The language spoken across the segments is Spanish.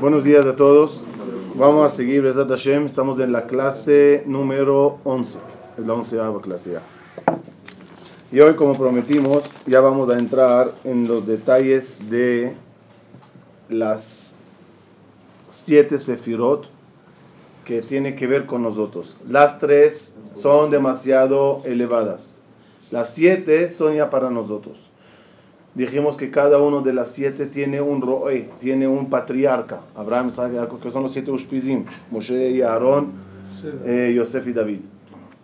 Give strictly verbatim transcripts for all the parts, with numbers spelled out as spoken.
Buenos días a todos. Vamos a seguir Bezat Hashem. Estamos en la clase número once. Es la onceava clase ya. Y hoy, como prometimos, ya vamos a entrar en los detalles de las siete sefirot que tiene que ver con nosotros. Las tres son demasiado elevadas. Las siete son ya para nosotros. Dijimos que cada uno de las siete tiene un roe, tiene un patriarca. Abraham, Isaac, Jacob, que son los siete ushpizim, Moshe y Aarón, eh, Yosef y David.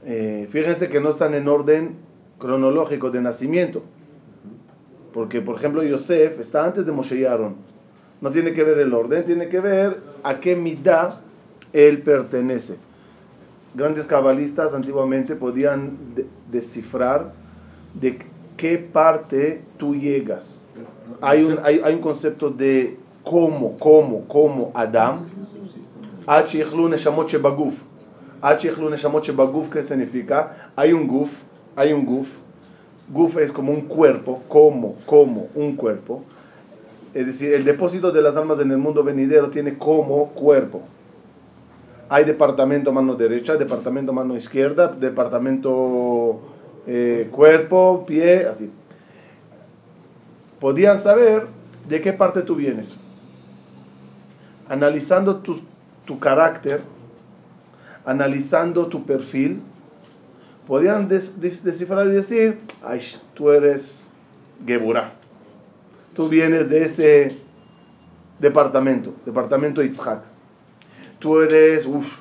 Eh, fíjense que no están en orden cronológico de nacimiento. Porque, por ejemplo, Yosef está antes de Moshe y Aarón. No tiene que ver el orden, tiene que ver a qué midá él pertenece. Grandes cabalistas antiguamente podían de- descifrar de qué parte tú llegas. Hay un, hay, hay un concepto de cómo, cómo, cómo Adam. ¿Qué significa? Hay un guf, hay un guf. Guf es como un cuerpo, como, como, un cuerpo. Es decir, el depósito de las almas en el mundo venidero tiene como cuerpo. Hay departamento mano derecha, departamento mano izquierda, departamento... Eh, cuerpo, pie, así. Podían saber de qué parte tú vienes. Analizando tu, tu carácter, analizando tu perfil, podían des, des, descifrar y decir, ay, tú eres Geburá. Tú vienes de ese departamento, departamento Yitzhak. Tú eres, uff,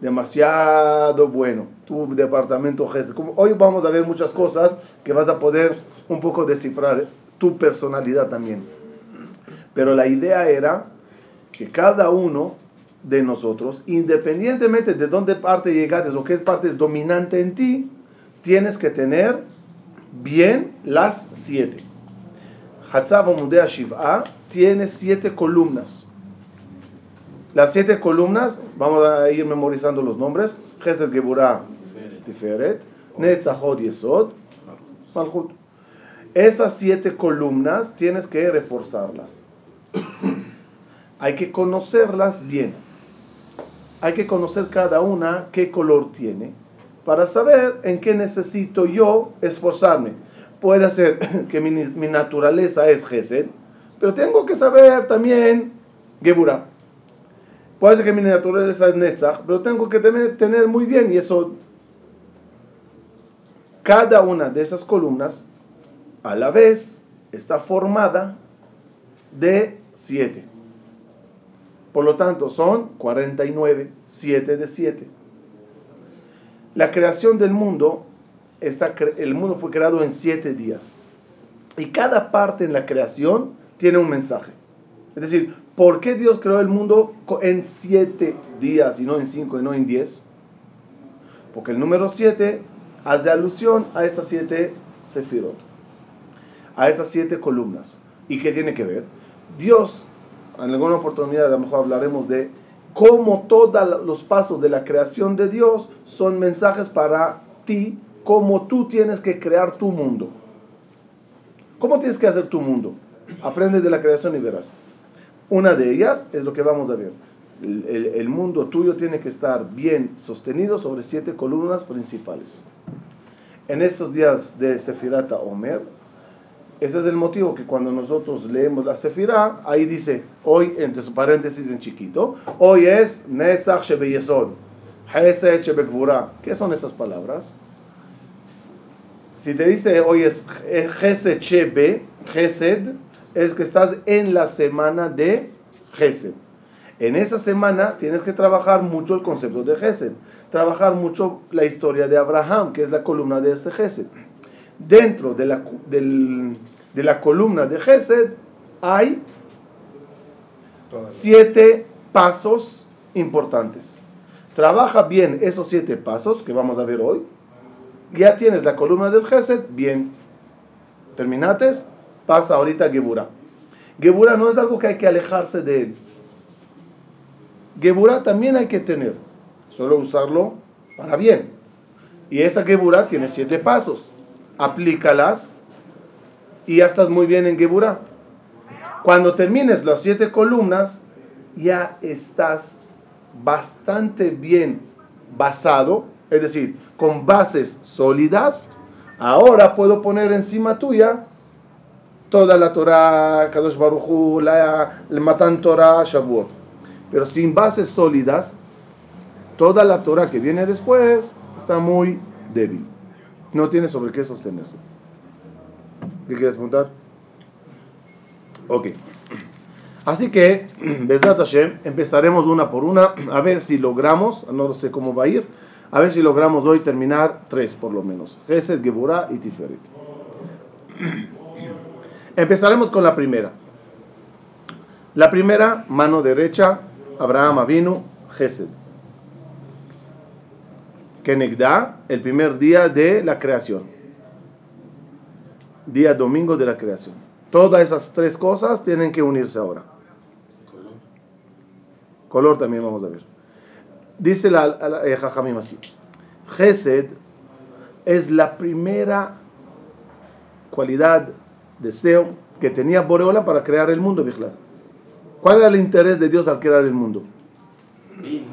demasiado bueno. Tu departamento gesto. Hoy vamos a ver muchas cosas que vas a poder un poco descifrar tu personalidad también. Pero la idea era que cada uno de nosotros, independientemente de dónde parte llegaste o qué parte es dominante en ti, tienes que tener bien las siete. Hatzav Mudea Shiv'a tiene siete columnas. Las siete columnas, vamos a ir memorizando los nombres. Chesed, Geburah, Tiferet, Netzachot, Yesod, Malchut. Esas siete columnas tienes que reforzarlas. Hay que conocerlas bien. Hay que conocer cada una qué color tiene para saber en qué necesito yo esforzarme. Puede ser que mi, mi naturaleza es Chesed, pero tengo que saber también Geburah. Puede ser que mi naturaleza es Netzach, pero tengo que tener, tener muy bien, y eso, cada una de esas columnas, a la vez, está formada de siete. Por lo tanto, son cuarenta y nueve, siete de siete. La creación del mundo, está, el mundo fue creado en siete días. Y cada parte en la creación tiene un mensaje. Es decir, ¿por qué Dios creó el mundo en siete días y no en cinco y no en diez? Porque el número siete hace alusión a estas siete sefirot, a estas siete columnas. ¿Y qué tiene que ver? Dios, en alguna oportunidad a lo mejor hablaremos de cómo todos los pasos de la creación de Dios son mensajes para ti, cómo tú tienes que crear tu mundo. ¿Cómo tienes que hacer tu mundo? Aprende de la creación y verás. Una de ellas es lo que vamos a ver. El, el, el mundo tuyo tiene que estar bien sostenido sobre siete columnas principales. En estos días de Sefirata Omer, ese es el motivo que cuando nosotros leemos la Sefirá, ahí dice, hoy, entre sus paréntesis en chiquito, hoy es Netzach Shebe Yesod, Chesed Shebe Gvura. ¿Qué son esas palabras? Si te dice hoy es Chesed Shebe, Chesed, es que estás en la semana de Chesed. En esa semana tienes que trabajar mucho el concepto de Chesed. Trabajar mucho la historia de Abraham, que es la columna de este Chesed. Dentro de la, del, de la columna de Chesed hay siete pasos importantes. Trabaja bien esos siete pasos que vamos a ver hoy. Ya tienes la columna del Chesed, bien. ¿Terminates? Pasa ahorita a Geburah. Geburah no es algo que hay que alejarse de él. Geburah también hay que tener, solo usarlo para bien. Y esa Geburah tiene siete pasos. Aplícalas y ya estás muy bien en Geburah. Cuando termines las siete columnas, ya estás bastante bien basado, es decir, con bases sólidas. Ahora puedo poner encima tuya toda la Torah, Kadosh Baruj Hu, la, el Matan Torah, Shavuot. Pero sin bases sólidas, toda la Torah que viene después está muy débil. No tiene sobre qué sostenerse. ¿Qué quieres preguntar? Ok. Así que, Besat Hashem, empezaremos una por una, a ver si logramos, no sé cómo va a ir, a ver si logramos hoy terminar tres por lo menos. Gesed, Geburah y Tiferet. Empezaremos con la primera. La primera, mano derecha, Abraham Avinu, Gesed. Kenegda, el primer día de la creación. Día domingo de la creación. Todas esas tres cosas tienen que unirse ahora. Color, Color también vamos a ver. Dice la, la, la eh, Jajamim así. Gesed es la primera cualidad, deseo que tenía Boreola para crear el mundo, Bichlal. ¿Cuál era el interés de Dios al crear el mundo? Din.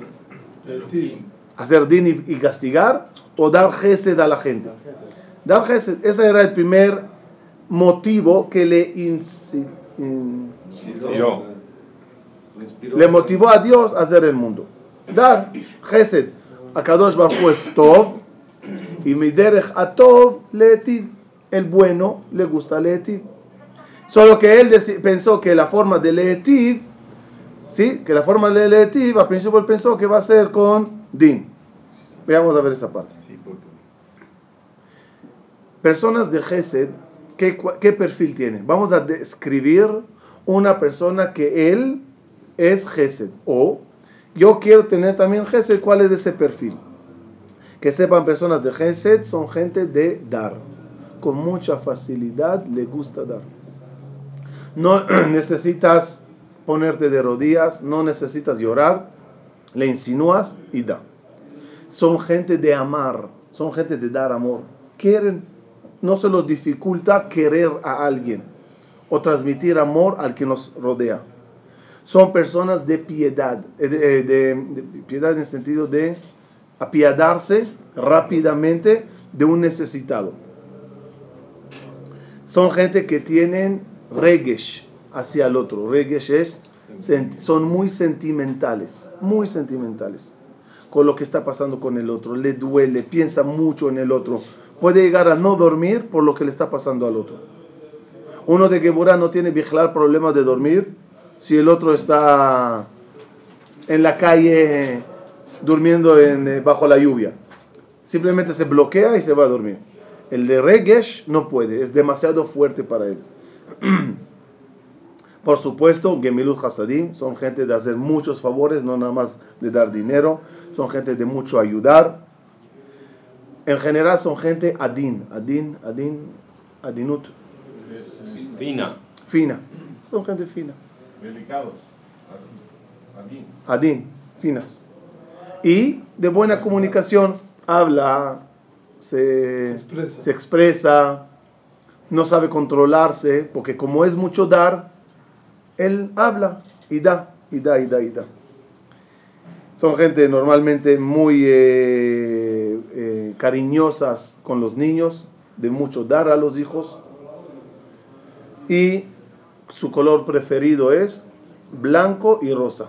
El din. Hacer din y, y castigar, o dar gesed a la gente. Dar gesed, ese era el primer motivo que le insi, in, inspiró. Le motivó a Dios a hacer el mundo. Dar gesed a Kadosh Baruj Hu es tov, y miderech a tov leetiv. El bueno le gusta leetiv. Solo que él pensó que la forma de leetiv, sí, que la forma de leetiv, al principio él pensó que va a ser con din. Veamos a ver esa parte. Personas de Gesed, ¿qué, qué perfil tiene? Vamos a describir una persona que él es Gesed. O yo quiero tener también Gesed. ¿Cuál es ese perfil? Que sepan, personas de Gesed son gente de dar. Con mucha facilidad le gusta dar. No necesitas ponerte de rodillas, no necesitas llorar. Le insinúas y da. Son gente de amar, son gente de dar amor. Quieren, no se los dificulta querer a alguien o transmitir amor al que nos rodea. Son personas de piedad, de, de, de, de piedad en el sentido de apiadarse rápidamente de un necesitado. Son gente que tienen regesh hacia el otro. Regesh es... son muy sentimentales, muy sentimentales con lo que está pasando con el otro. Le duele, piensa mucho en el otro. Puede llegar a no dormir por lo que le está pasando al otro. Uno de Geburah no tiene vigilar problemas de dormir si el otro está en la calle durmiendo en, bajo la lluvia. Simplemente se bloquea y se va a dormir. El de Regesh no puede, es demasiado fuerte para él. Por supuesto, Gemilut Hasadim, son gente de hacer muchos favores, no nada más de dar dinero. Son gente de mucho ayudar. En general son gente adin, adin, adin, adinut. Fina. Fina. Son gente fina. Delicados. Adin. Adin, finas. Y de buena comunicación. Habla, se, se, expresa. se expresa, no sabe controlarse, porque como es mucho dar... él habla y da, y da, y da, y da. Son gente normalmente muy eh, eh, cariñosas con los niños, de mucho dar a los hijos. Y su color preferido es blanco y rosa.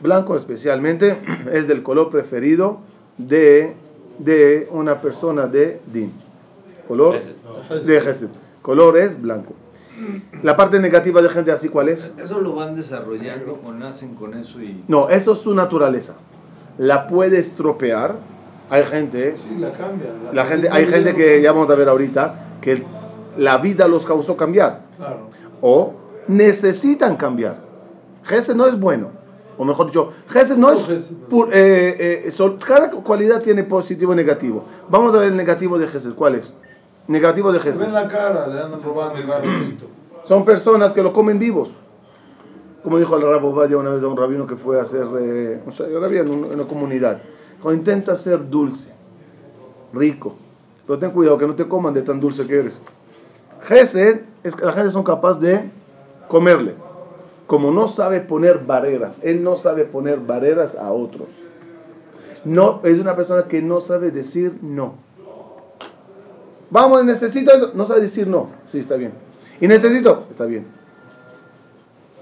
Blanco especialmente es del color preferido de, de una persona de Din. Color de Gesed. Color es blanco. La parte negativa de gente así, ¿cuál es? ¿Eso lo van desarrollando o nacen con eso? Y... no, eso es su naturaleza. La puede estropear. Hay gente... sí, la cambia. La la gente, hay gente que ya vamos a ver ahorita que la vida los causó cambiar. Claro. O necesitan cambiar. Gesed no es bueno. O mejor dicho, Gesed no, no es... Gesed, no. Pur, eh, eh, so, cada cualidad tiene positivo y negativo. Vamos a ver el negativo de Gesed. ¿Cuál es? Negativo de Gesed. La cara, le andan probando, son personas que lo comen vivos. Como dijo el Rab Ovadia una vez a un rabino que fue a hacer, eh, o sea, en una comunidad. O intenta ser dulce, rico. Pero ten cuidado que no te coman de tan dulce que eres. Gesed, es que la gente son capaces de comerle. Como no sabe poner barreras, él no sabe poner barreras a otros. No, es una persona que no sabe decir no. Vamos, necesito eso. No sabe decir no. Sí, está bien. Y necesito. Está bien.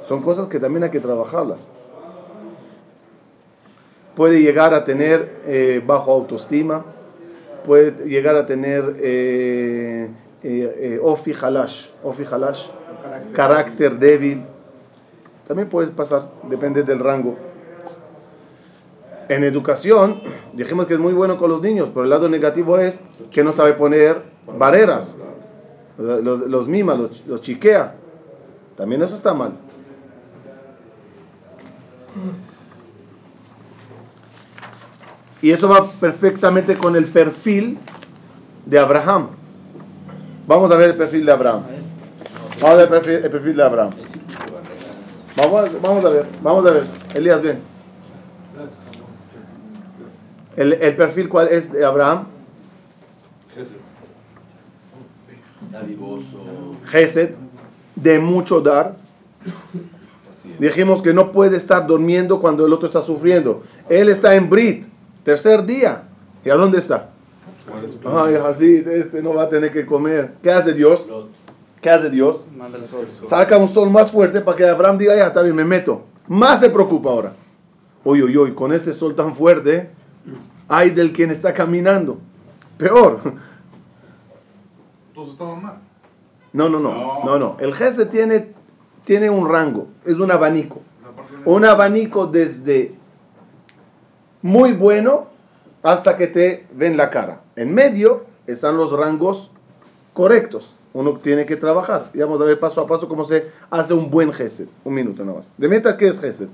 Son cosas que también hay que trabajarlas. Puede llegar a tener eh, bajo autoestima. Puede llegar a tener eh, eh, eh, ofi halash. Ofi halash. Carácter, carácter débil. También puede pasar. Depende del rango. En educación, dijimos que es muy bueno con los niños, pero el lado negativo es que no sabe poner barreras. Los, los mima, los, los chiquea. También eso está mal. Y eso va perfectamente con el perfil de Abraham. Vamos a ver el perfil de Abraham. Vamos a ver el perfil, el perfil de Abraham. Vamos a, vamos a ver, vamos a ver. Elías, ven. El, el perfil, ¿cuál es de Abraham? Gesed. Dadivoso. Gesed, de mucho dar. Dijimos que no puede estar durmiendo cuando el otro está sufriendo. Él está en Brit, tercer día. ¿Y a dónde está? Ay, así, este no va a tener que comer. ¿Qué hace Dios? ¿Qué hace Dios? Saca un sol más fuerte para que Abraham diga, ya está bien, me meto. Más se preocupa ahora. Oye, oye, oye, con este sol tan fuerte... Ay del quien está caminando. Peor. Todos estaban mal. No, no, no. No, no, no. El Gesed tiene, tiene un rango. Es un abanico. Un abanico desde muy bueno hasta que te ven la cara. En medio están los rangos correctos. Uno tiene que trabajar. Y vamos a ver paso a paso cómo se hace un buen Gesed. Un minuto nada más. De mientras, ¿qué es Gesed?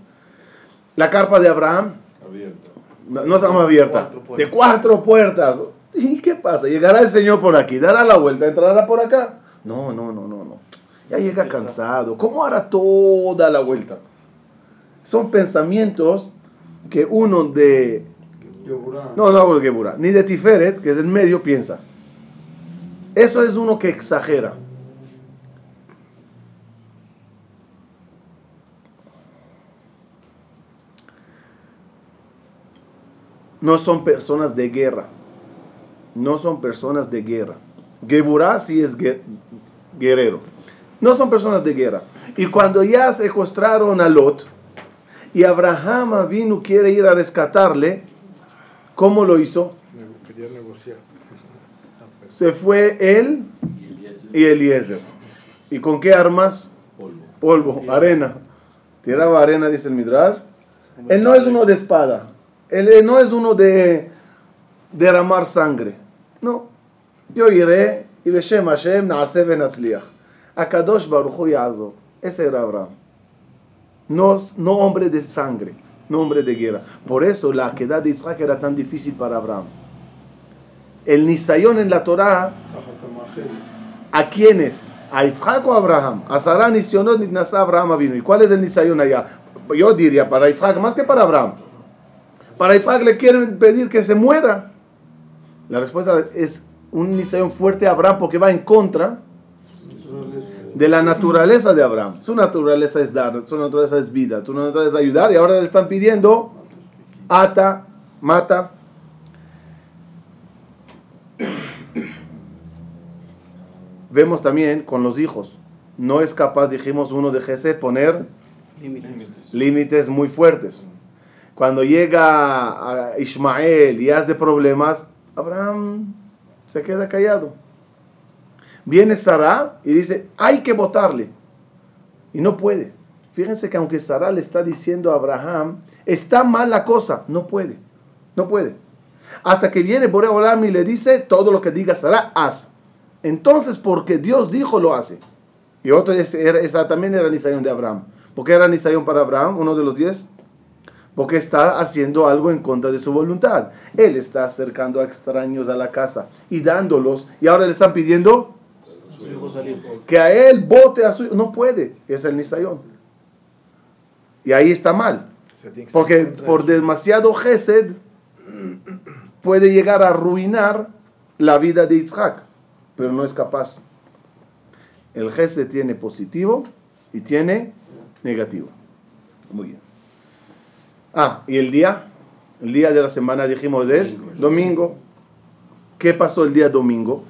La carpa de Abraham. Abierta. No, no estamos abierta, de cuatro puertas. ¿Y qué pasa? Llegará el Señor por aquí, dará la vuelta, entrará por acá. No, no, no, no, no. Ya llega cansado. ¿Cómo hará toda la vuelta? Son pensamientos que uno de... No, no, Geburá, ni de Tiferet, que es el medio, piensa. Eso es uno que exagera. No son personas de guerra. No son personas de guerra. Geburá sí es guerrero. No son personas de guerra. Y cuando ya secuestraron a Lot, y Abraham Avinu quiere ir a rescatarle, ¿cómo lo hizo? Quería negociar. Se fue él y Eliezer. ¿Y con qué armas? Polvo. Polvo, arena. Tiraba arena, dice el Midrash. Él no es uno de espada. Él no es uno de derramar sangre. No. Yo iré y Beshem Hashem naase venatzliach. Akadosh Baruj Hu ya'azor. Ese era Abraham. No, no hombre de sangre. No hombre de guerra. Por eso la quedad de Isaac era tan difícil para Abraham. El nisayón en la Torah. ¿A quiénes? ¿A Isaac o a Abraham? A Sarah nisyonot nitnasa Abraham avinu. ¿Y cuál es el nisayón allá? Yo diría para Isaac más que para Abraham. Para Isaac le quieren pedir que se muera. La respuesta es un nisayon fuerte a Abraham porque va en contra de la naturaleza de Abraham. Su naturaleza es dar, su naturaleza es vida, su naturaleza es ayudar. Y ahora le están pidiendo ata, mata. Vemos también con los hijos. No es capaz, dijimos uno de Gesed, poner límites, límites muy fuertes. Cuando llega a Ismael y hace problemas, Abraham se queda callado. Viene Sarah y dice, hay que votarle. Y no puede. Fíjense que aunque Sarah le está diciendo a Abraham, está mal la cosa, no puede. No puede. Hasta que viene Boré Olam y le dice, todo lo que diga Sarah, haz. Entonces, porque Dios dijo, lo hace. Y otro, esa también era nisayón de Abraham. ¿Por qué era nisayón para Abraham, uno de los diez? Porque está haciendo algo en contra de su voluntad. Él está acercando a extraños a la casa y dándolos. Y ahora le están pidiendo que a él vote a su hijo. No puede. Es el nisayón. Y ahí está mal. Porque por demasiado Gesed puede llegar a arruinar la vida de Isaac. Pero no es capaz. El Gesed tiene positivo y tiene negativo. Muy bien. Ah, y el día, el día de la semana dijimos es domingo. domingo. ¿Qué pasó el día domingo?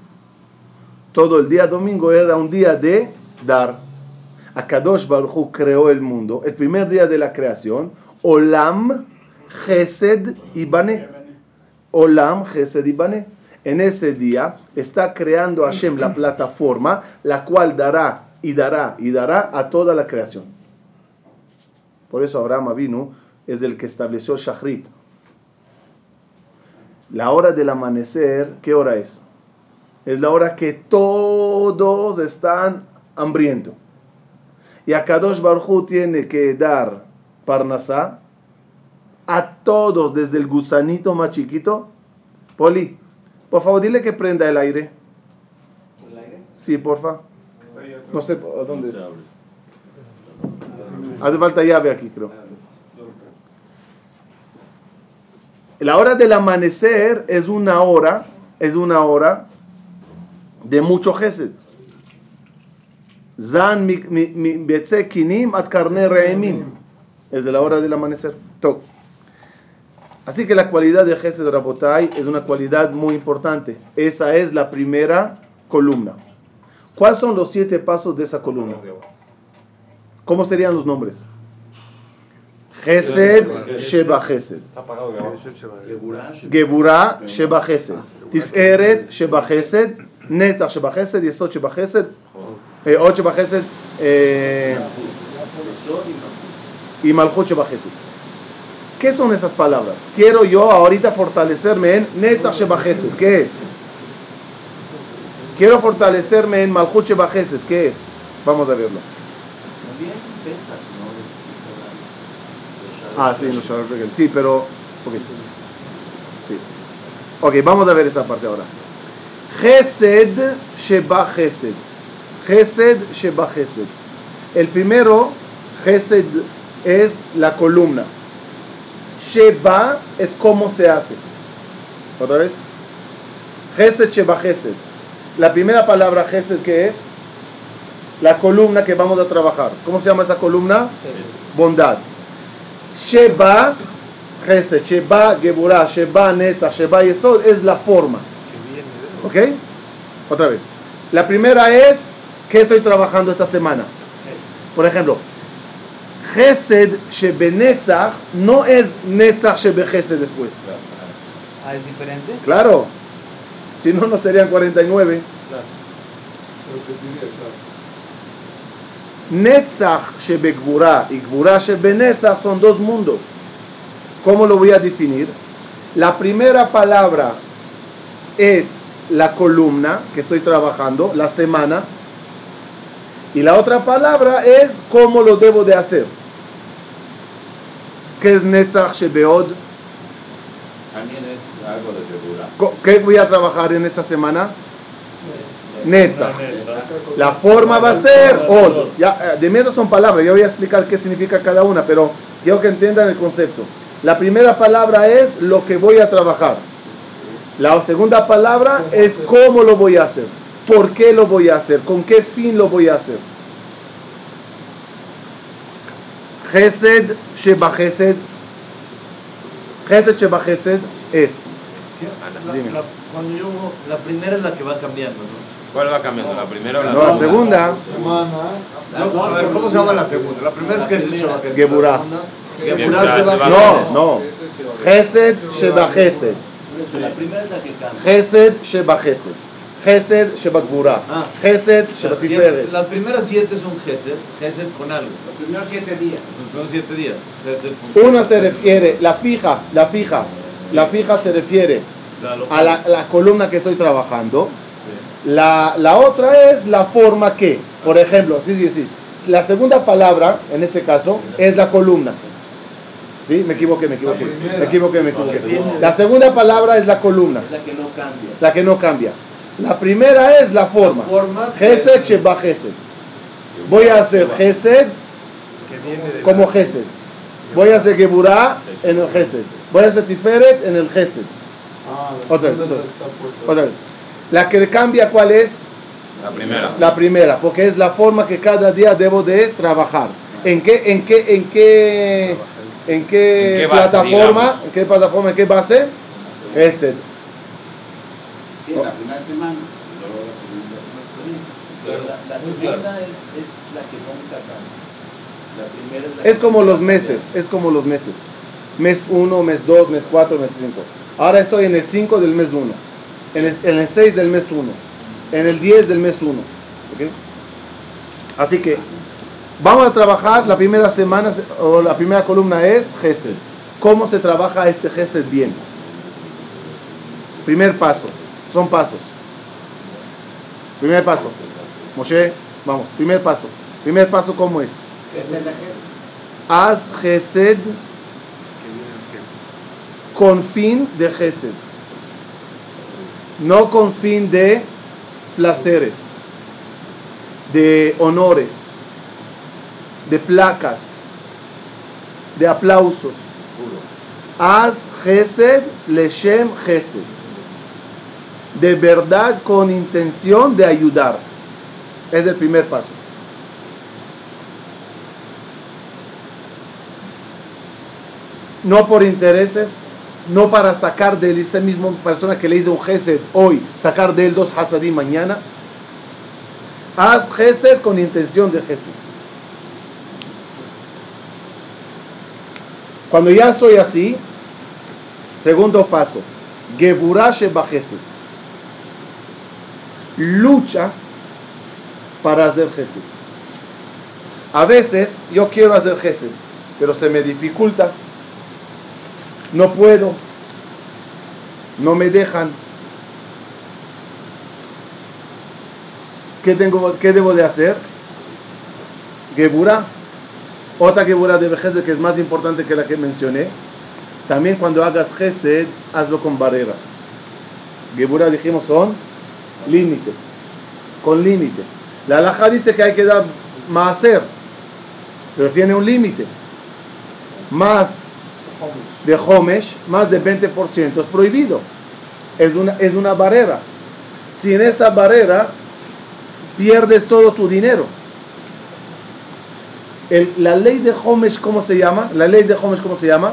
Todo el día domingo era un día de dar. Akadosh Baruj Hu creó el mundo, el primer día de la creación, Olam, Chesed y Bane. Olam, Chesed y Bane. En ese día está creando Hashem la plataforma, la cual dará y dará y dará a toda la creación. Por eso Abraham Avinu es el que estableció Shachrit. La hora del amanecer, ¿qué hora es? Es la hora que todos están hambrientos. Y Akadosh Baruj Hu tiene que dar Parnasá a todos, desde el gusanito más chiquito. Poli, por favor, dile que prenda el aire. ¿El aire? Sí, porfa. No sé dónde es. Hace falta llave aquí, creo. La hora del amanecer es una hora, es una hora de mucho chesed. Zan mi betze kinim at karne reimim. Es de la hora del amanecer. Toc. Así que la cualidad de Chesed Rabotai es una cualidad muy importante. Esa es la primera columna. ¿Cuáles son los siete pasos de esa columna? ¿Cómo serían los nombres? Chesed, Sheba Chesed. Geburah, Sheba Chesed. Tiferet, Sheba Chesed. Netzach, Sheba Chesed. Yesod, Sheba Chesed. Od, Sheba Chesed. Y Malchut, Sheba Chesed. ¿Qué son esas palabras? Quiero yo ahorita fortalecerme en Netzach Sheba Chesed. ¿Qué es? Quiero fortalecerme en Malchut Sheba Chesed. ¿Qué es? Vamos a verlo. Ah, sí, los Shalosh Regel. Sí, pero... Ok. Sí. Ok, vamos a ver esa parte ahora. Chesed Sheba Chesed. Chesed Sheba Chesed. El primero, Chesed, es la columna. Sheba es cómo se hace. Otra vez. Chesed Sheba Chesed. La primera palabra Chesed, que es la columna que vamos a trabajar. ¿Cómo se llama esa columna? Bondad. Sheba Chesed, Sheba Geburah, Sheba Netzach, Sheba Yesod es la forma. ¿Ok? Otra vez. La primera es ¿qué estoy trabajando esta semana? Por ejemplo, Chesed Shebenetzach no es Netzach Shebechesed después. Ah, ¿es diferente? Claro. Si no, no serían cuarenta y nueve. Claro. Netzach Shebegvura y Gvura Shebenetzach son dos mundos. ¿Cómo lo voy a definir? La primera palabra es la columna que estoy trabajando, la semana. Y la otra palabra es cómo lo debo de hacer. ¿Qué es Netzach Shebeod? También es algo de Geburah. ¿Qué voy a trabajar en esa semana? Netzach. La forma va a ser Od. Ya, de medio son palabras, yo voy a explicar qué significa cada una, pero quiero que entiendan el concepto. La primera palabra es lo que voy a trabajar. La segunda palabra es cómo lo voy a hacer. ¿Por qué lo voy a hacer? ¿Con qué fin lo voy a hacer? Chesed Sheba Chesed. Chesed Sheba Chesed es. La, la, cuando yo, la primera es la que va cambiando, ¿no? ¿Cuál va cambiando? ¿La primera o la segunda? No, la segunda. segunda. A ver, ¿cómo se llama la segunda? La primera es Chesed Sheba Chesed. Geburah. No, no. Chesed Sheba Chesed. La primera es la que cambia. Chesed Sheba Chesed. Chesed Sheba Gvura. Ah, Chesed Sheba Tiferet. Las primeras siete son Chesed. Chesed con algo. Los primeros siete días. Los primeros siete días. Chesed. Una se refiere, la fija, la fija. Sí. La fija se refiere la a la, la columna que estoy trabajando. Sí. La, la otra es la forma que, por ejemplo, sí, sí, sí. La segunda palabra, en este caso, es la columna. ¿Sí? Me equivoqué, me equivoqué. Me equivoqué, me equivoqué. La segunda palabra es la columna. La que no cambia. La que no cambia. La primera es la forma. Chesed Sheba Chesed. Voy a hacer Chesed como Chesed. Voy a hacer Geburah en el Chesed. Voy a hacer Tiferet en el Chesed. Otra vez, otra vez. Otra vez. La que cambia, ¿cuál es? La primera. La primera, porque es la forma que cada día debo de trabajar. ¿En qué, en qué, en qué, en qué, ¿En qué base, plataforma, digamos? ¿En qué plataforma, en qué base? Gesed. Sí, la primera semana. La segunda es, es la que monta la primera es, la es que como los meses, es como los meses. Mes uno, mes dos, mes cuatro, mes cinco. Ahora estoy en el cinco del mes uno, en el seis del mes uno, en el diez del mes uno. ¿Okay? Así que vamos a trabajar la primera semana, o la primera columna es Gesed. ¿Cómo se trabaja ese Gesed bien? Primer paso, son pasos. Primer paso, Moshe, vamos, primer paso. Primer paso, ¿cómo es? Haz Gesed con fin de Gesed, no con fin de placeres, de honores, de placas, de aplausos. Haz Gesed leshem Gesed, de verdad, con intención de ayudar. Es el primer paso. No por intereses, no para sacar de él, esa misma persona que le hizo un Gesed hoy, sacar de él dos Hasadim mañana. Haz Gesed con intención de Gesed. Cuando ya soy así, segundo paso, Geburah sheba Gesed, lucha para hacer Gesed. A veces yo quiero hacer Gesed, pero se me dificulta, no puedo, no me dejan. ¿Qué, tengo, qué debo de hacer? Geburah. Otra Geburah de Gesed que es más importante que la que mencioné. También cuando hagas Gesed, hazlo con barreras. Geburah, dijimos, son límites. Con límite. La halajá dice que hay que dar maaser, pero tiene un límite. Más de Homesh, más de veinte por ciento es prohibido. Es una, es una barrera. Sin esa barrera, pierdes todo tu dinero. El, la ley de Homesh, ¿cómo se llama? La ley de Homesh, ¿cómo se llama?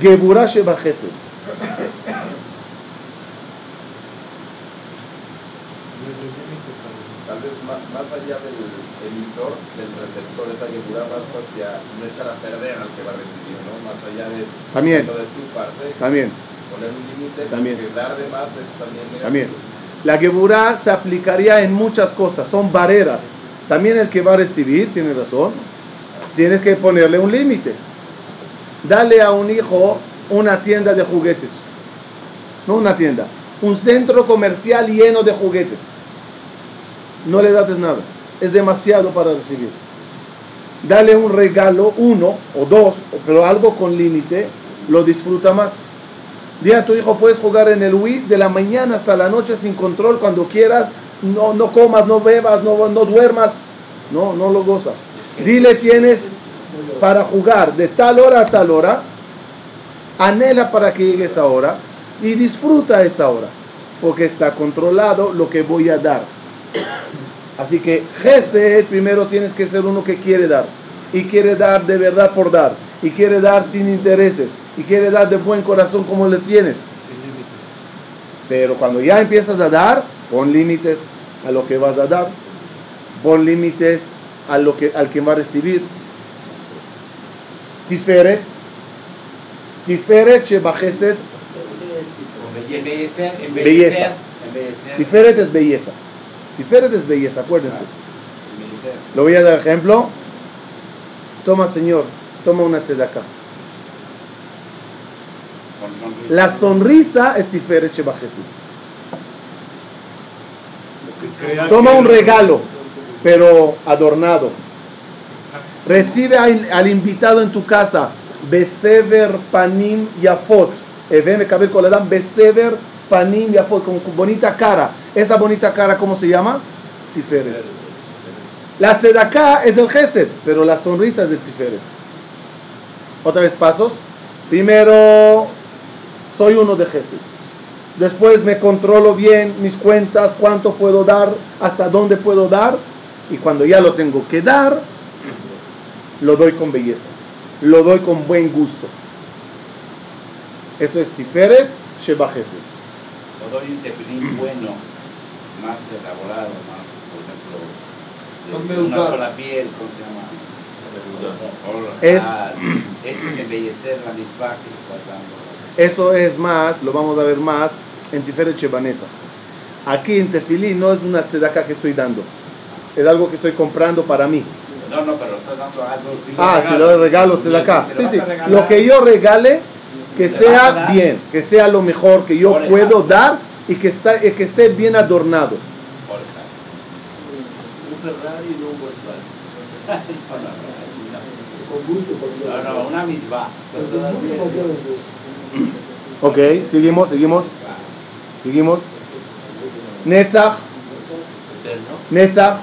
Geburah sheba Gesed. Tal vez más, más allá del emisor, del receptor, esa Geburah vas hacia no echar a perder al que va a recibir, ¿no? Más allá de, también, de tu parte, también, poner un límite, también, porque dar de más es también negativo. También. La Geburah se aplicaría en muchas cosas, son barreras. También el que va a recibir, tiene razón, tienes que ponerle un límite. Dale a un hijo una tienda de juguetes, no una tienda, un centro comercial lleno de juguetes. No le das nada, es demasiado para recibir. Dale un regalo, uno o dos, pero algo con límite, lo disfruta más. Dile a tu hijo, puedes jugar en el Wii de la mañana hasta la noche sin control, cuando quieras, no, no comas, no bebas, no, no duermas, no, no lo goza. Dile, tienes para jugar de tal hora a tal hora, anhela para que llegue esa hora y disfruta esa hora, porque está controlado lo que voy a dar. Así que Gesed, primero tienes que ser uno que quiere dar, y quiere dar de verdad por dar, y quiere dar sin intereses, y quiere dar de buen corazón como le tienes, sin límites. Pero cuando ya empiezas a dar, pon límites a lo que vas a dar, pon límites a lo que, al que va a recibir. Tiferet, Tiferet sheba Gesed, belleza, belleza, Tiferet es belleza. Tiferet es belleza, acuérdense. Lo voy a dar ejemplo. Toma, señor, toma una tzedaká. La sonrisa es Tiferet sheba Gesed. Toma un regalo, pero adornado. Recibe al, al invitado en tu casa. Besever panim yafot. Eveme kabel kol adam besever panim yafot, con bonita cara. Esa bonita cara, ¿cómo se llama? Tiferet. La tzedaká es el Gesed, pero la sonrisa es el Tiferet. Otra vez pasos. Primero, soy uno de Gesed. Después me controlo bien mis cuentas, cuánto puedo dar, hasta dónde puedo dar. Y cuando ya lo tengo que dar, lo doy con belleza, lo doy con buen gusto. Eso es Tiferet Sheba Chesed. Lo doy un tefilín bueno, más elaborado, más, por ejemplo, de una sola piel, ¿cómo se llama? Es, ese es embellecer la misbah que está dando. Eso es más, lo vamos a ver más en Tiferet Sheba Netzach. Aquí en tefilín no es una tzedaka que estoy dando, es algo que estoy comprando para mí. No, no, pero estás dando algo. Si lo ah, regalo, si lo regalo, tzedaka. Si sí, sí, lo que yo regale, que sea bien, que sea lo mejor que yo puedo dar y que, está, que esté bien adornado. Un Ferrari y un Volkswagen. No, no, una misbah. Ok, seguimos, seguimos. Seguimos. Netzach. Netzach.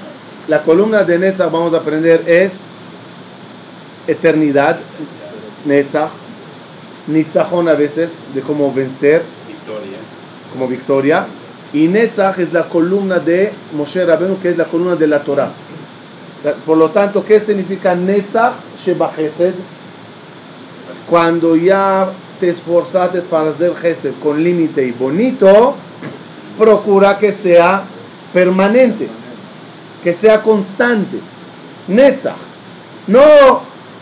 La columna de Netzach, vamos a aprender, es eternidad. Netzach. Nitzajón a veces, de cómo vencer. Victoria. Como victoria. Y Netzach es la columna de Moshe Rabenu, que es la columna de la Torah. Por lo tanto, ¿qué significa Netzach Sheba Chesed? Cuando ya te esforzaste para hacer Chesed con límite y bonito, procura que sea permanente, que sea constante. Netzach. No,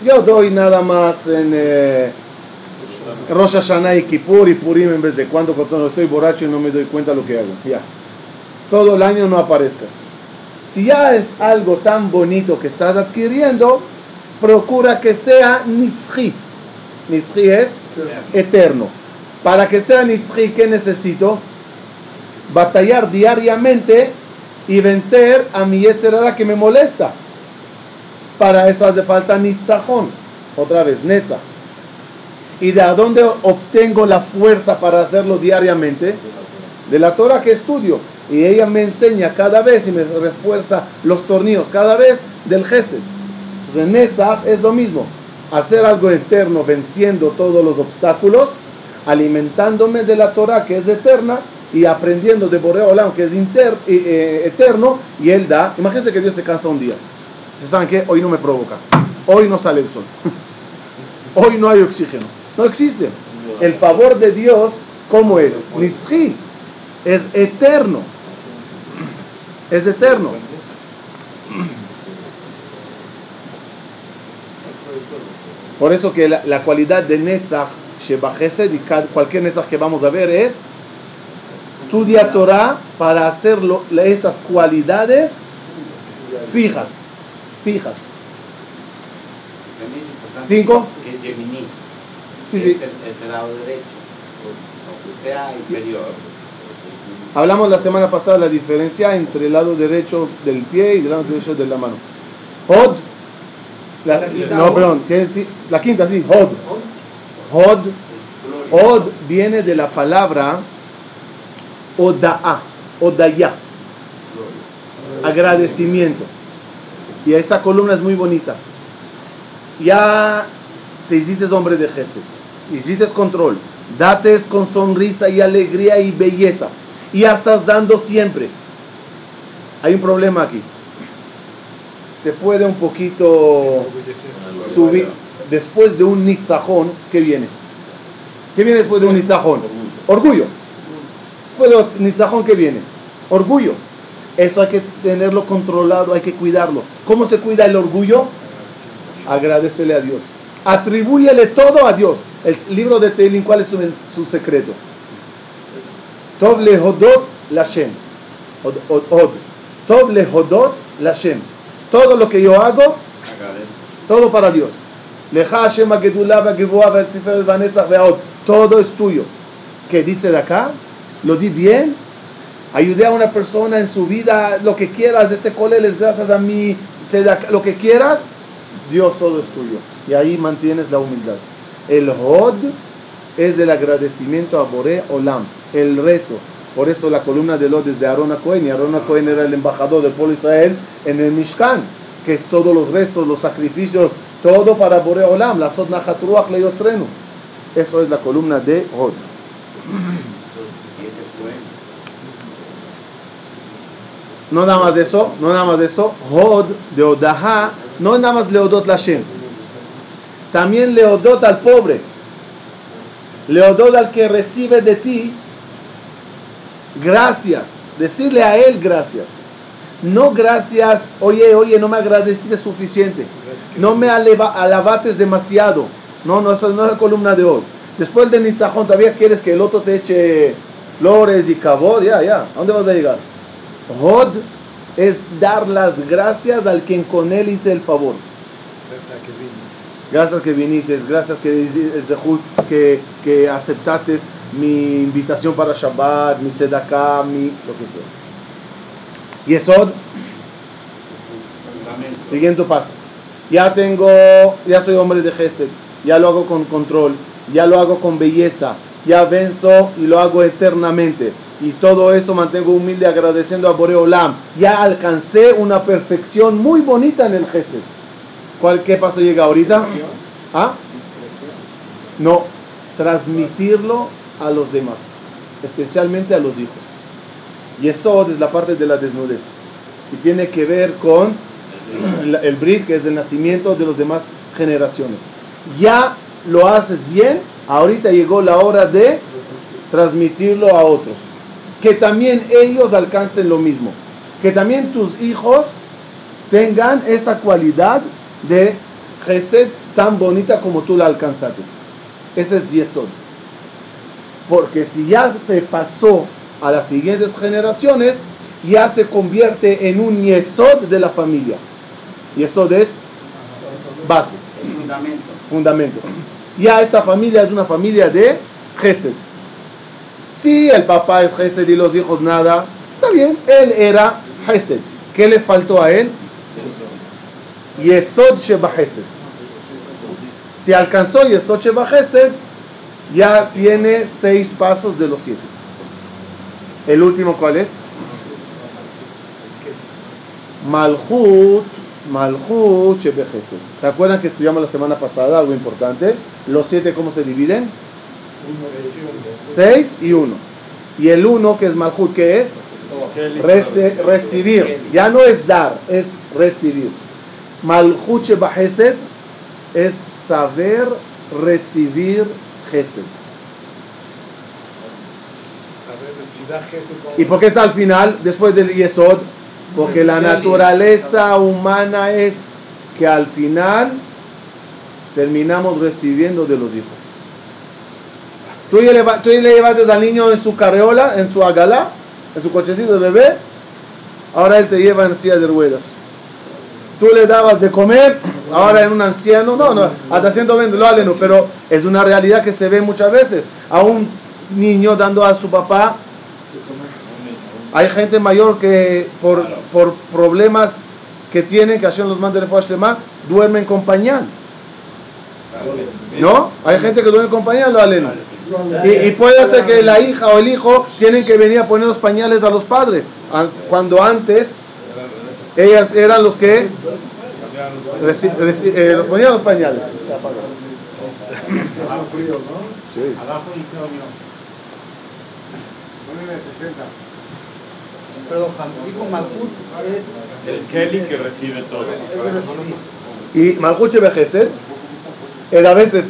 yo doy nada más en eh, Rosh Hashanah y Kippur y Purim en vez de cuando, cuando estoy borracho y no me doy cuenta lo que hago. Ya. Todo el año no aparezcas. Si ya es algo tan bonito que estás adquiriendo, procura que sea nitzhi. Nitzhi es eterno. eterno. Para que sea nitzhi, ¿qué necesito? Batallar diariamente y vencer a mi yetzer hara que me molesta. Para eso hace falta nitzajón. Otra vez, netzach. ¿Y de dónde obtengo la fuerza para hacerlo diariamente? De la Torah que estudio. Y ella me enseña cada vez y me refuerza los tornillos cada vez del Chesed. Entonces Netzach es lo mismo, hacer algo eterno, venciendo todos los obstáculos, alimentándome de la Torah que es eterna y aprendiendo de Boré Olam que es inter, eh, eterno, y él da. Imagínense que Dios se cansa un día. ¿Se saben qué? Hoy no me provoca, hoy no sale el sol, hoy no hay oxígeno, no existe. El favor de Dios, ¿cómo es? Nitzchi, es eterno. Es eterno. Por eso que la, la cualidad de Netzach Sheba Chesed y cualquier Netzach que vamos a ver es estudia Torah para hacer estas cualidades fijas. Fijas. Cinco. Que es Gemini. Sí, sí. Es el, es el lado derecho. Aunque sea inferior. Hablamos la semana pasada la diferencia entre el lado derecho del pie y el lado derecho de la mano. Hod. La, la no, perdón. Que, sí, la quinta, sí. Hod. Hod. Hod viene de la palabra Oda'a. Odaya. Agradecimiento. Y esa columna es muy bonita. Ya te hiciste hombre de Chesed. Hiciste control. Dates con sonrisa y alegría y belleza. Y ya estás dando siempre. Hay un problema aquí. Te puede un poquito subir. Después de un nitzajón, ¿qué viene? ¿Qué viene después de un nitzajón? Orgullo. Después de un nitzajón, ¿qué viene? Orgullo. Eso hay que tenerlo controlado, hay que cuidarlo. ¿Cómo se cuida el orgullo? Agradecele a Dios. Atribúyele todo a Dios. El libro de Tehilim, ¿cuál es su, su secreto? Tov lehodot lashem. Tov lehodot lashem. Todo lo que yo hago, todo para Dios. Lecha Hashem ha'gedulah va'gevuah va'tiferet va'netzach va'od. Todo es tuyo. ¿Qué dice de acá? Lo di bien. Ayudé a una persona en su vida, lo que quieras. Este colel es gracias a mí. Lo que quieras, Dios, todo es tuyo. Y ahí mantienes la humildad. El Hod es el agradecimiento a Boré Olam, el rezo. Por eso la columna de Hod es de Aarón HaCohen, y Aarón HaCohen era el embajador del pueblo de Israel en el Mishkan, que es todos los rezos, los sacrificios, todo para Boré Olam, la Sod Nachat Ruach Leyotzrenu. Eso es la columna de Hod. No nada más de eso, no nada más de eso. Hod de Odaha, no nada más Leodot Lashem. También leodot al pobre, leodot al que recibe de ti, gracias, decirle a él gracias. No gracias, oye, oye, no me agradeciste suficiente, no me aleva, alabates demasiado. No, no, esa no es la columna de hoy. Después del Nitzajón, todavía quieres que el otro te eche flores y cabot, ya, ya, ¿a dónde vas a llegar? Hod es dar las gracias al quien con él hice el favor. Gracias que viniste. Gracias que viniste, gracias que, que, que aceptaste mi invitación para Shabbat, mi tzedakah, mi lo que sea. Yesod, siguiente paso. Ya tengo, ya soy hombre de Gesed, ya lo hago con control, ya lo hago con belleza, ya venzo y lo hago eternamente. Y todo eso mantengo humilde agradeciendo a Boreolam. Ya alcancé una perfección muy bonita en el Gesed. ¿Cuál, qué paso llega ahorita? ¿Ah? No, transmitirlo a los demás, especialmente a los hijos. Y eso es la parte de la desnudez. Y tiene que ver con el Brit, que es el nacimiento de las demás generaciones. Ya lo haces bien, ahorita llegó la hora de transmitirlo a otros. Que también ellos alcancen lo mismo. Que también tus hijos tengan esa cualidad de Gesed tan bonita como tú la alcanzaste. Ese es Yesod. Porque si ya se pasó a las siguientes generaciones, ya se convierte en un Yesod de la familia. Yesod es base, fundamento. fundamento. Ya esta familia es una familia de Gesed. Si el papá es Gesed y los hijos nada, está bien, él era Gesed. ¿Qué le faltó a él? Yesod Sheba Gesed. Si alcanzó Yesod Sheba Gesed, ya tiene seis pasos de los siete. El último, ¿cuál es? Malhut, Malhut Sheba Gesed. ¿Se acuerdan que estudiamos la semana pasada algo importante? Los siete, ¿cómo se dividen? Seis y uno. Y el uno, que es Malhut, ¿qué es? Rece, recibir. Ya no es dar, es recibir. Malhut Sheba Gesed es saber recibir Gesed. ¿Y por qué está al final, después del Yesod? Porque la naturaleza humana es que al final terminamos recibiendo de los hijos. Tú le, tú le llevaste al niño en su carreola, en su agalá, en su cochecito de bebé, ahora él te lleva en silla de ruedas. Tú le dabas de comer, ahora en un anciano, no, no, hasta ciento veinte lo aleno, pero es una realidad que se ve muchas veces. A un niño dando a su papá. Hay gente mayor que por, por problemas que tienen, que Hashem los mande de Fuash Lema, duermen con pañal. ¿No? Hay gente que duerme con pañal, lo aleno. Y, y puede ser que la hija o el hijo tienen que venir a poner los pañales a los padres, cuando antes ellas eran los que reci, reci, eh, los ponían los pañales. Sí. Abajo dice Oñón. nueve sesenta. Pero dijo Malhut es el Kelly que recibe todo. Y Malhut Sheba Gesed es a veces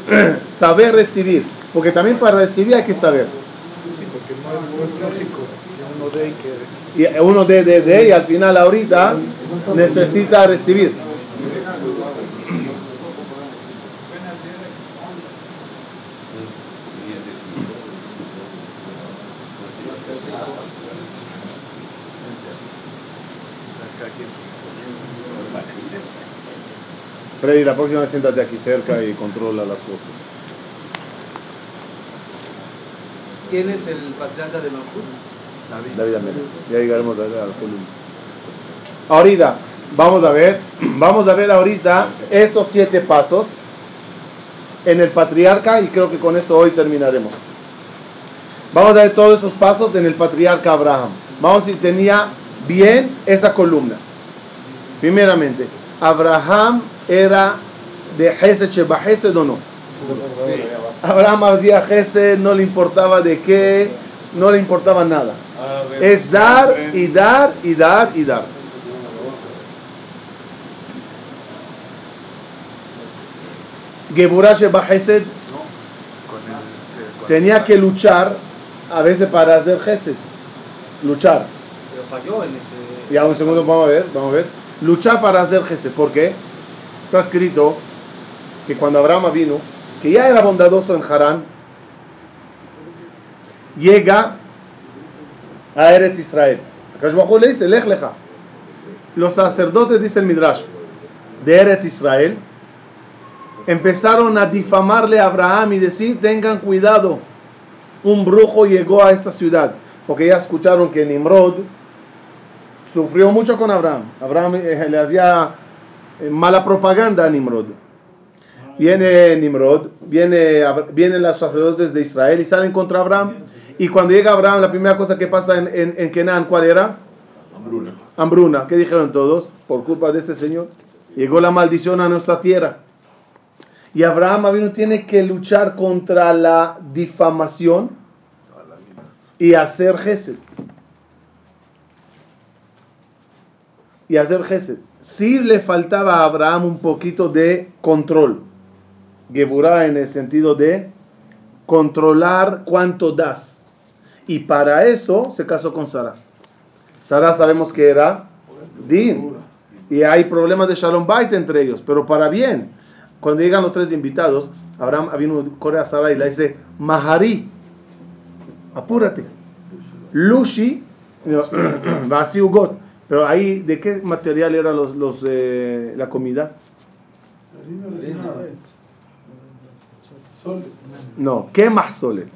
saber recibir. Porque también para recibir hay que saber. Sí, porque no es lógico. Uno de que... Y uno de, de, de, y al final ahorita necesita recibir. Freddy, la próxima vez siéntate aquí cerca y controla las cosas. ¿Quién es el patriarca de Malhut? David. David Amel. Ya llegaremos a la columna. Ahorita, vamos a ver, vamos a ver ahorita estos siete pasos en el patriarca y creo que con eso hoy terminaremos. Vamos a ver todos esos pasos en el patriarca Abraham. Vamos a ver si tenía bien esa columna. Primeramente, Abraham era de Gesed Sheba Gesed o no. Sí. Abraham hacía Gesed, no le importaba de qué, no le importaba nada. Es dar y dar y dar y dar. Geburah Sheba Hesed tenía que luchar a veces para hacer Hesed, luchar. Pero falló en ese... Ya, un segundo, vamos a ver, vamos a ver. Luchar para hacer Hesed, ¿por qué? Está escrito que cuando Abraham vino, que ya era bondadoso en Harán, llega a Eretz Israel. Akash Bajo le dice, Lech Lecha. Los sacerdotes, dice el Midrash, de Eretz Israel, empezaron a difamarle a Abraham y decir, tengan cuidado, un brujo llegó a esta ciudad. Porque ya escucharon que Nimrod sufrió mucho con Abraham. Abraham eh, le hacía eh, mala propaganda a Nimrod. Viene Nimrod, viene, vienen los sacerdotes de Israel y salen contra Abraham. Y cuando llega Abraham, la primera cosa que pasa en, en, en Kenán, ¿cuál era? Hambruna. Hambruna. ¿Qué dijeron todos? Por culpa de este señor llegó la maldición a nuestra tierra. Y Abraham Avinu tiene que luchar contra la difamación y hacer Gesed. Y hacer Gesed. Sí le faltaba a Abraham un poquito de control. Geburah en el sentido de controlar cuánto das. Y para eso se casó con Sara. Sara sabemos que era Din. Y hay problemas de Shalom Bait entre ellos, pero para bien. Cuando llegan los tres invitados, Abraham vino, corre a Sara y le dice, Mahari, apúrate. Lushi, Vasi Ugot. Pero ahí, ¿de qué material era los, los, eh, la comida? No, ¿qué mahsolet?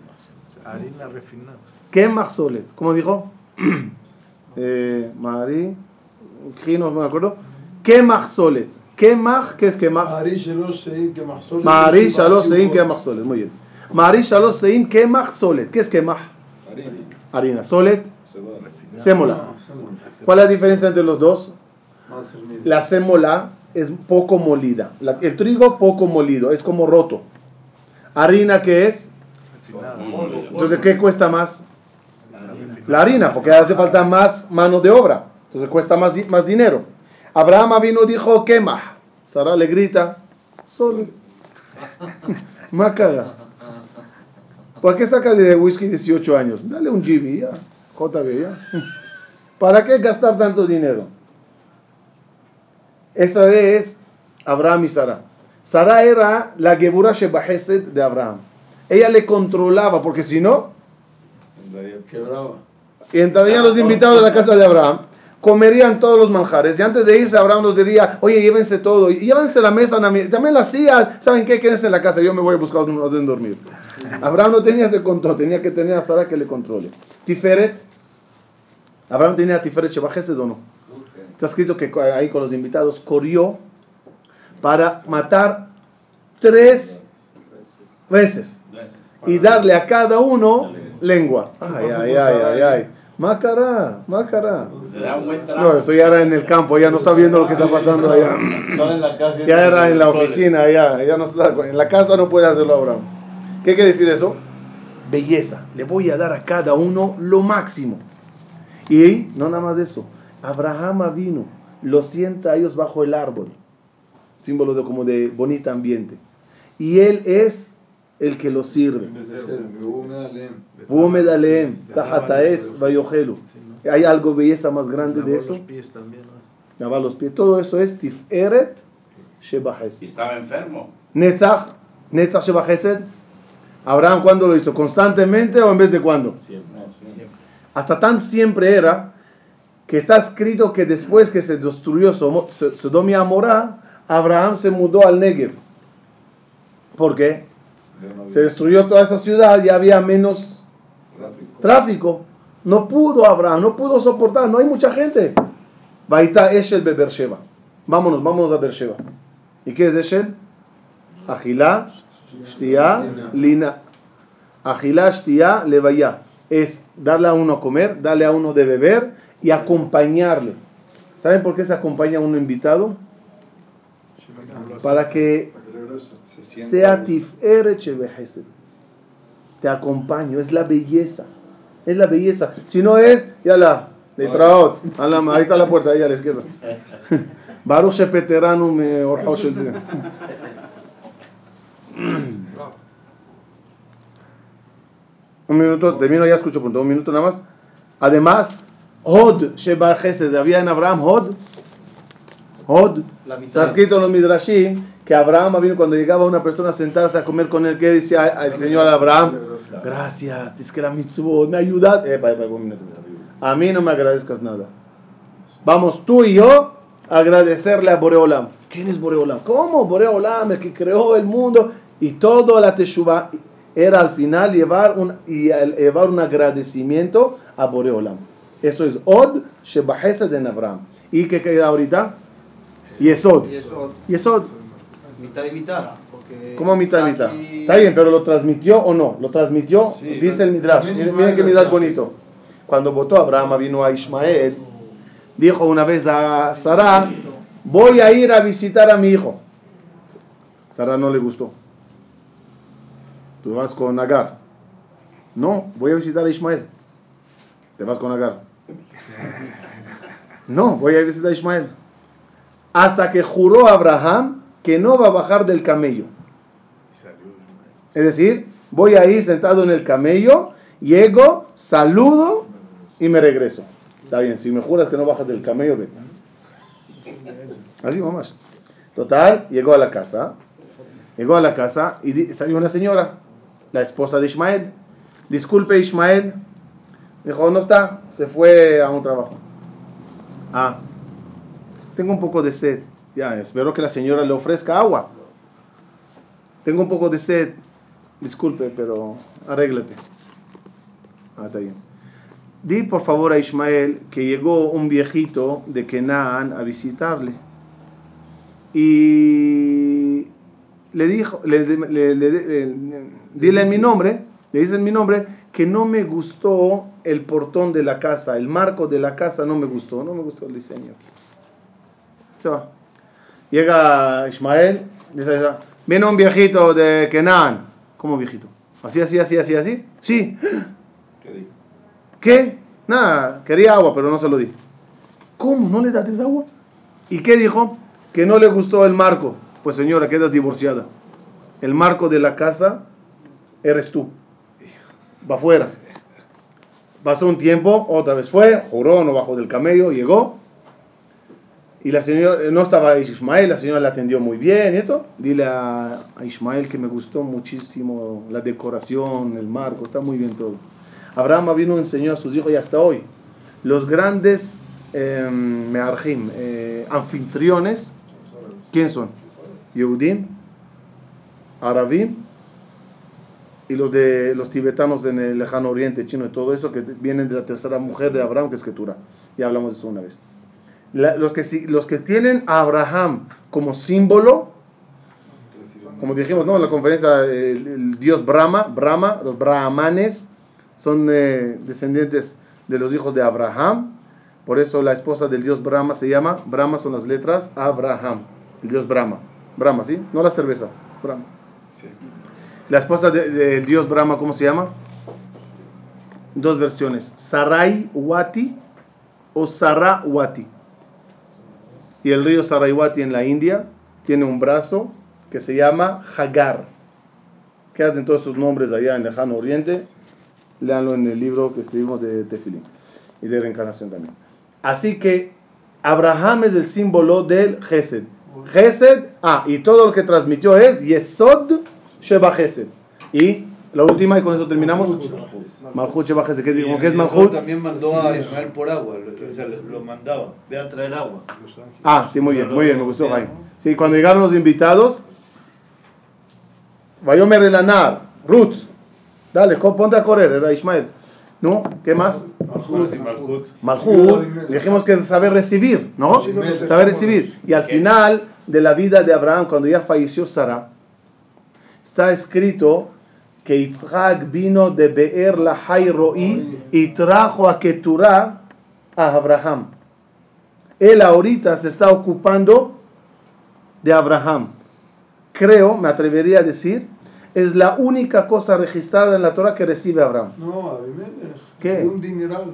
Harina refinada. ¿Qué mahsolet? ¿Cómo dijo? eh, Mari, no me acuerdo. ¿Qué mahsolet? ¿Qué mah? ¿Qué es qué mah? Mari shalosh seim qué mahsolet. Mari shalosh seim qué mahsolet. Muy bien. Mari shalosh seim qué mahsolet. ¿Qué es qué mah? Harina. Harina. Solet. Sémola. ¿Cuál es la diferencia entre los dos? La sémola es poco molida. La, el trigo poco molido, es como roto. Harina, ¿qué es? Entonces, ¿qué cuesta más? La harina, porque hace falta más mano de obra. Entonces, cuesta más, di- más dinero. Abraham vino y dijo, quema. Sara le grita, solo. Macaga. ¿Por qué saca de whisky dieciocho años? Dale un G B, ya. J B, ya. ¿Para qué gastar tanto dinero? Esa es Abraham y Sara. Sara era la Geburah Sheba Hesed de Abraham. Ella le controlaba, porque si no, quebraba. Y entrarían los invitados a la casa de Abraham, comerían todos los manjares, y antes de irse Abraham los diría, oye, llévense todo, y llévense la mesa, también la silla, ¿saben qué? Quédense en la casa, yo me voy a buscar donde dormir. Abraham no tenía ese control, tenía que tener a Sara que le controle. Tiferet, Abraham tenía Tiferet Sheba Hesed o no. Está escrito que ahí con los invitados corrió para matar tres veces y darle a cada uno lengua. Ay, ay, ay, ay, ay. Macará, macará. No, esto ya era en el campo, ya no está viendo lo que está pasando allá. Ya era en la oficina, ya, ya no está. En la casa no puede hacerlo Abraham. ¿Qué quiere decir eso? Belleza. Le voy a dar a cada uno lo máximo. Y no nada más de eso. Abraham vino, lo sienta a ellos bajo el árbol. Símbolo de como de bonito ambiente. Y él es el que lo sirve. ¿Hay algo belleza más grande de eso? Lavar los pies. Todo eso es Tiferet Sheba Hesed. Estaba enfermo. Netzach, Netzach Sheba Hesed. Abraham, ¿cuándo lo hizo? ¿Constantemente o en vez de cuándo? Siempre. Hasta tan siempre era que está escrito que después que se destruyó Sodom y Amorá, Abraham se mudó al Negev. ¿Por qué? Se destruyó toda esa ciudad y había menos tráfico. tráfico. No pudo Abraham, no pudo soportar, no hay mucha gente. Vaita Eshel be Beersheba. Vámonos, vámonos a Beersheba. ¿Y qué es Eshel? Ajilá, Shtia, Lina. Ajilá, Shtia, Levaya. Es darle a uno a comer, darle a uno de beber y acompañarle. ¿Saben por qué se acompaña a un invitado? Para que sea Tiferet Sheba Hesed. Te acompaño, es la belleza. Es la belleza. Si no es, ya la, le traot. Ahí está la puerta, ahí a la izquierda. Baruch Shepeteranu me orjosh el Un minuto, termino, ya escucho punto, un minuto nada más. Además, Hod Sheba Chesed, había en Abraham Hod. Hod, está escrito en los Midrashim que Abraham vino cuando llegaba una persona a sentarse a comer con él, ¿qué decía al Señor Abraham? Gracias, dice que la mitzvot, me ayudas. Eh, para, para, un minuto. A mí no me agradezcas nada. Vamos tú y yo a agradecerle a Boreolam. ¿Quién es Boreolam? ¿Cómo? Boreolam, el que creó el mundo. Y toda la teshuva era al final llevar un, y llevar un agradecimiento a Boreolam. Eso es Od Sheba Chesed en Abraham. ¿Y qué queda ahorita? Yesod. Yesod. Yesod. Mitad y mitad. ¿Cómo mitad y mitad? Está bien, pero ¿lo transmitió o no? ¿Lo transmitió? Sí, dice el Midrash. Miren qué Midrash bonito. Cuando votó Abraham, vino a Ismael, dijo una vez a Sarah, voy a ir a visitar a mi hijo. Sarah no le gustó. Tú vas con Agar. No, voy a visitar a Ismael. Te vas con Agar. No, voy a visitar a Ismael. Hasta que juró Abraham que no va a bajar del camello. Es decir, voy a ir sentado en el camello, llego, saludo y me regreso. Está bien, si me juras que no bajas del camello, vete. Así, mamá. Total, llegó a la casa. Llegó a la casa y salió una señora, la esposa de Ismael. Disculpe, Ismael. Dijo, no está, se fue a un trabajo. Ah, tengo un poco de sed. Ya, espero que la señora le ofrezca agua. Tengo un poco de sed. Disculpe, pero arréglate. Ah, está bien. Di por favor a Ismael que llegó un viejito de Kenán a visitarle. Y le dijo, le, le, le, le, le, le, dile en mi nombre, le dicen mi nombre, que no me gustó el portón de la casa, el marco de la casa no me gustó, no me gustó el diseño. Se va. Llega Ismael, dice, viene un viejito de Kenán. ¿Cómo viejito? Así, así, así, así, así. Sí. ¿Qué dijo? ¿Qué? Nada, quería agua, pero no se lo di. ¿Cómo? ¿No le daste agua? ¿Y qué dijo? Que no le gustó el marco. Pues señora, quedas divorciada. El marco de la casa eres tú. Va afuera. Pasó un tiempo, otra vez fue, juró, no bajó del camello, llegó. Y la señora, no estaba Ismael, la señora la atendió muy bien, esto. Dile a, a Ismael que me gustó muchísimo la decoración, el marco, está muy bien todo. Abraham vino, enseñó a sus hijos y hasta hoy. Los grandes eh, mearjim, eh, anfitriones, ¿quién son? Yehudim, Arabim y los de los tibetanos en el lejano oriente chino y todo eso que vienen de la tercera mujer de Abraham, que es Ketura. Ya hablamos de eso una vez. La, los, que, los que tienen a Abraham como símbolo, como dijimos, ¿no?, en la conferencia, el, el dios Brahma, Brahma, los brahmanes son eh, descendientes de los hijos de Abraham. Por eso la esposa del dios Brahma se llama, Brahma son las letras, Abraham, el dios Brahma, Brahma, ¿sí? No la cerveza, Brahma. Sí. La esposa de, de, del dios Brahma, ¿cómo se llama? Dos versiones, Sarayuati o Sarawati. Y el río Sarayuati en la India tiene un brazo que se llama Hagar. ¿Qué hacen todos esos nombres allá en el lejano oriente? Leanlo en el libro que escribimos de Tefilín y de reencarnación también. Así que Abraham es el símbolo del Chesed. Chesed, ah, y todo lo que transmitió es Yesod Sheba Chesed. Y la última, y con eso terminamos. Malchut Sheba Chesed. ¿Qué es Malchut? También mandó a Ismael por agua, o sea, lo mandaba, ve a traer agua. Ah, sí, muy bien, muy bien, me gustó, Jaime. Sí, cuando llegaron los invitados, Vayomer Elanar, Rutz, dale, ponte a correr, era Ismael. ¿No? ¿Qué más? Malchut. Malchut. Malchut. Dijimos que es saber recibir, ¿no? Saber recibir. Y al final de la vida de Abraham, cuando ya falleció Sara, está escrito que Yitzhak vino de Beer Lahai Roí y trajo a Keturá a Abraham. Él ahorita se está ocupando de Abraham. Creo, me atrevería a decir, es la única cosa registrada en la Torah que recibe Abraham. No, Abimelech. ¿Qué? Un dineral.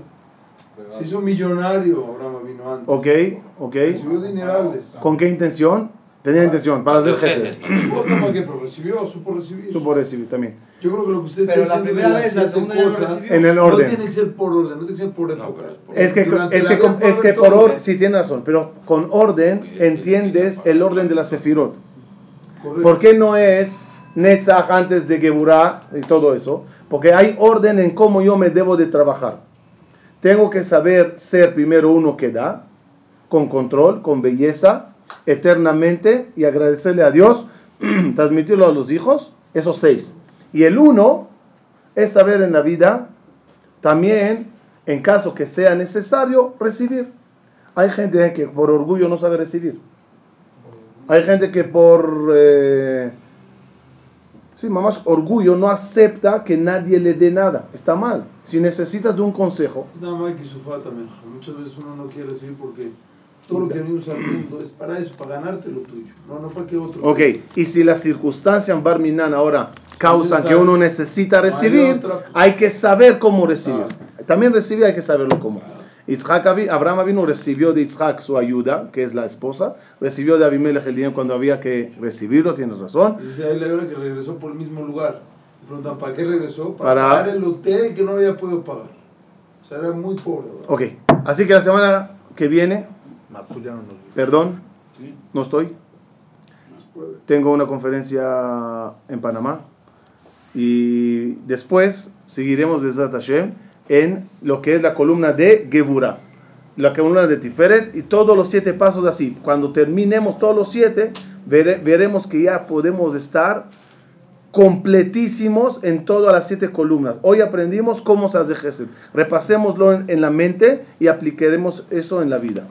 Se hizo millonario Abraham vino antes. Ok, ok. Recibió dinerales. ¿Con qué intención? Tenía intención para ser jefe. No importa porque recibió, supo recibir. Supo recibir también. Yo creo que lo que ustedes están diciendo. Pero la primera vez, la segunda vez lo recibió. En el orden. No tiene que ser por orden, no tiene que ser por época. Es que, es que, es que por orden, sí tiene razón, pero con orden entiendes el orden de la Sefirot. ¿Por qué no es Netzach antes de Geburah y todo eso? Porque hay orden en cómo yo me debo de trabajar. Tengo que saber ser primero uno que da, con control, con belleza, eternamente, y agradecerle a Dios, transmitirlo a los hijos, esos seis. Y el uno es saber en la vida también, en caso que sea necesario, recibir. Hay gente que por orgullo no sabe recibir. Hay gente que por eh, sí, mamás, orgullo no acepta que nadie le dé nada. Está mal. Si necesitas de un consejo, es nada más que su falta. Muchas veces uno no quiere recibir porque todo lo que venimos al mundo es para eso, para ganarte lo tuyo, no, no para que otro. Ok, y si las circunstancias en Bar Minan ahora causan que uno necesita recibir, hay que saber cómo recibir. Ah. También recibir hay que saberlo cómo. Ah. Isaac, Abraham Avinu recibió de Isaac su ayuda, que es la esposa, recibió de Abimelech el dinero cuando había que recibiblo, tienes razón. Y dice ahí la hora que regresó por el mismo lugar. Me preguntan, ¿para qué regresó? Para, para pagar el hotel que no había podido pagar. O sea, era muy pobre, ¿verdad? Ok, así que la semana que viene... Perdón, no estoy. Tengo una conferencia en Panamá y después seguiremos Besat Hashem en lo que es la columna de Geburah, la columna de Tiferet y todos los siete pasos así. Cuando terminemos todos los siete, vere, veremos que ya podemos estar completísimos en todas las siete columnas. Hoy aprendimos cómo se hace Gesed. Repasémoslo en, en la mente y aplicaremos eso en la vida.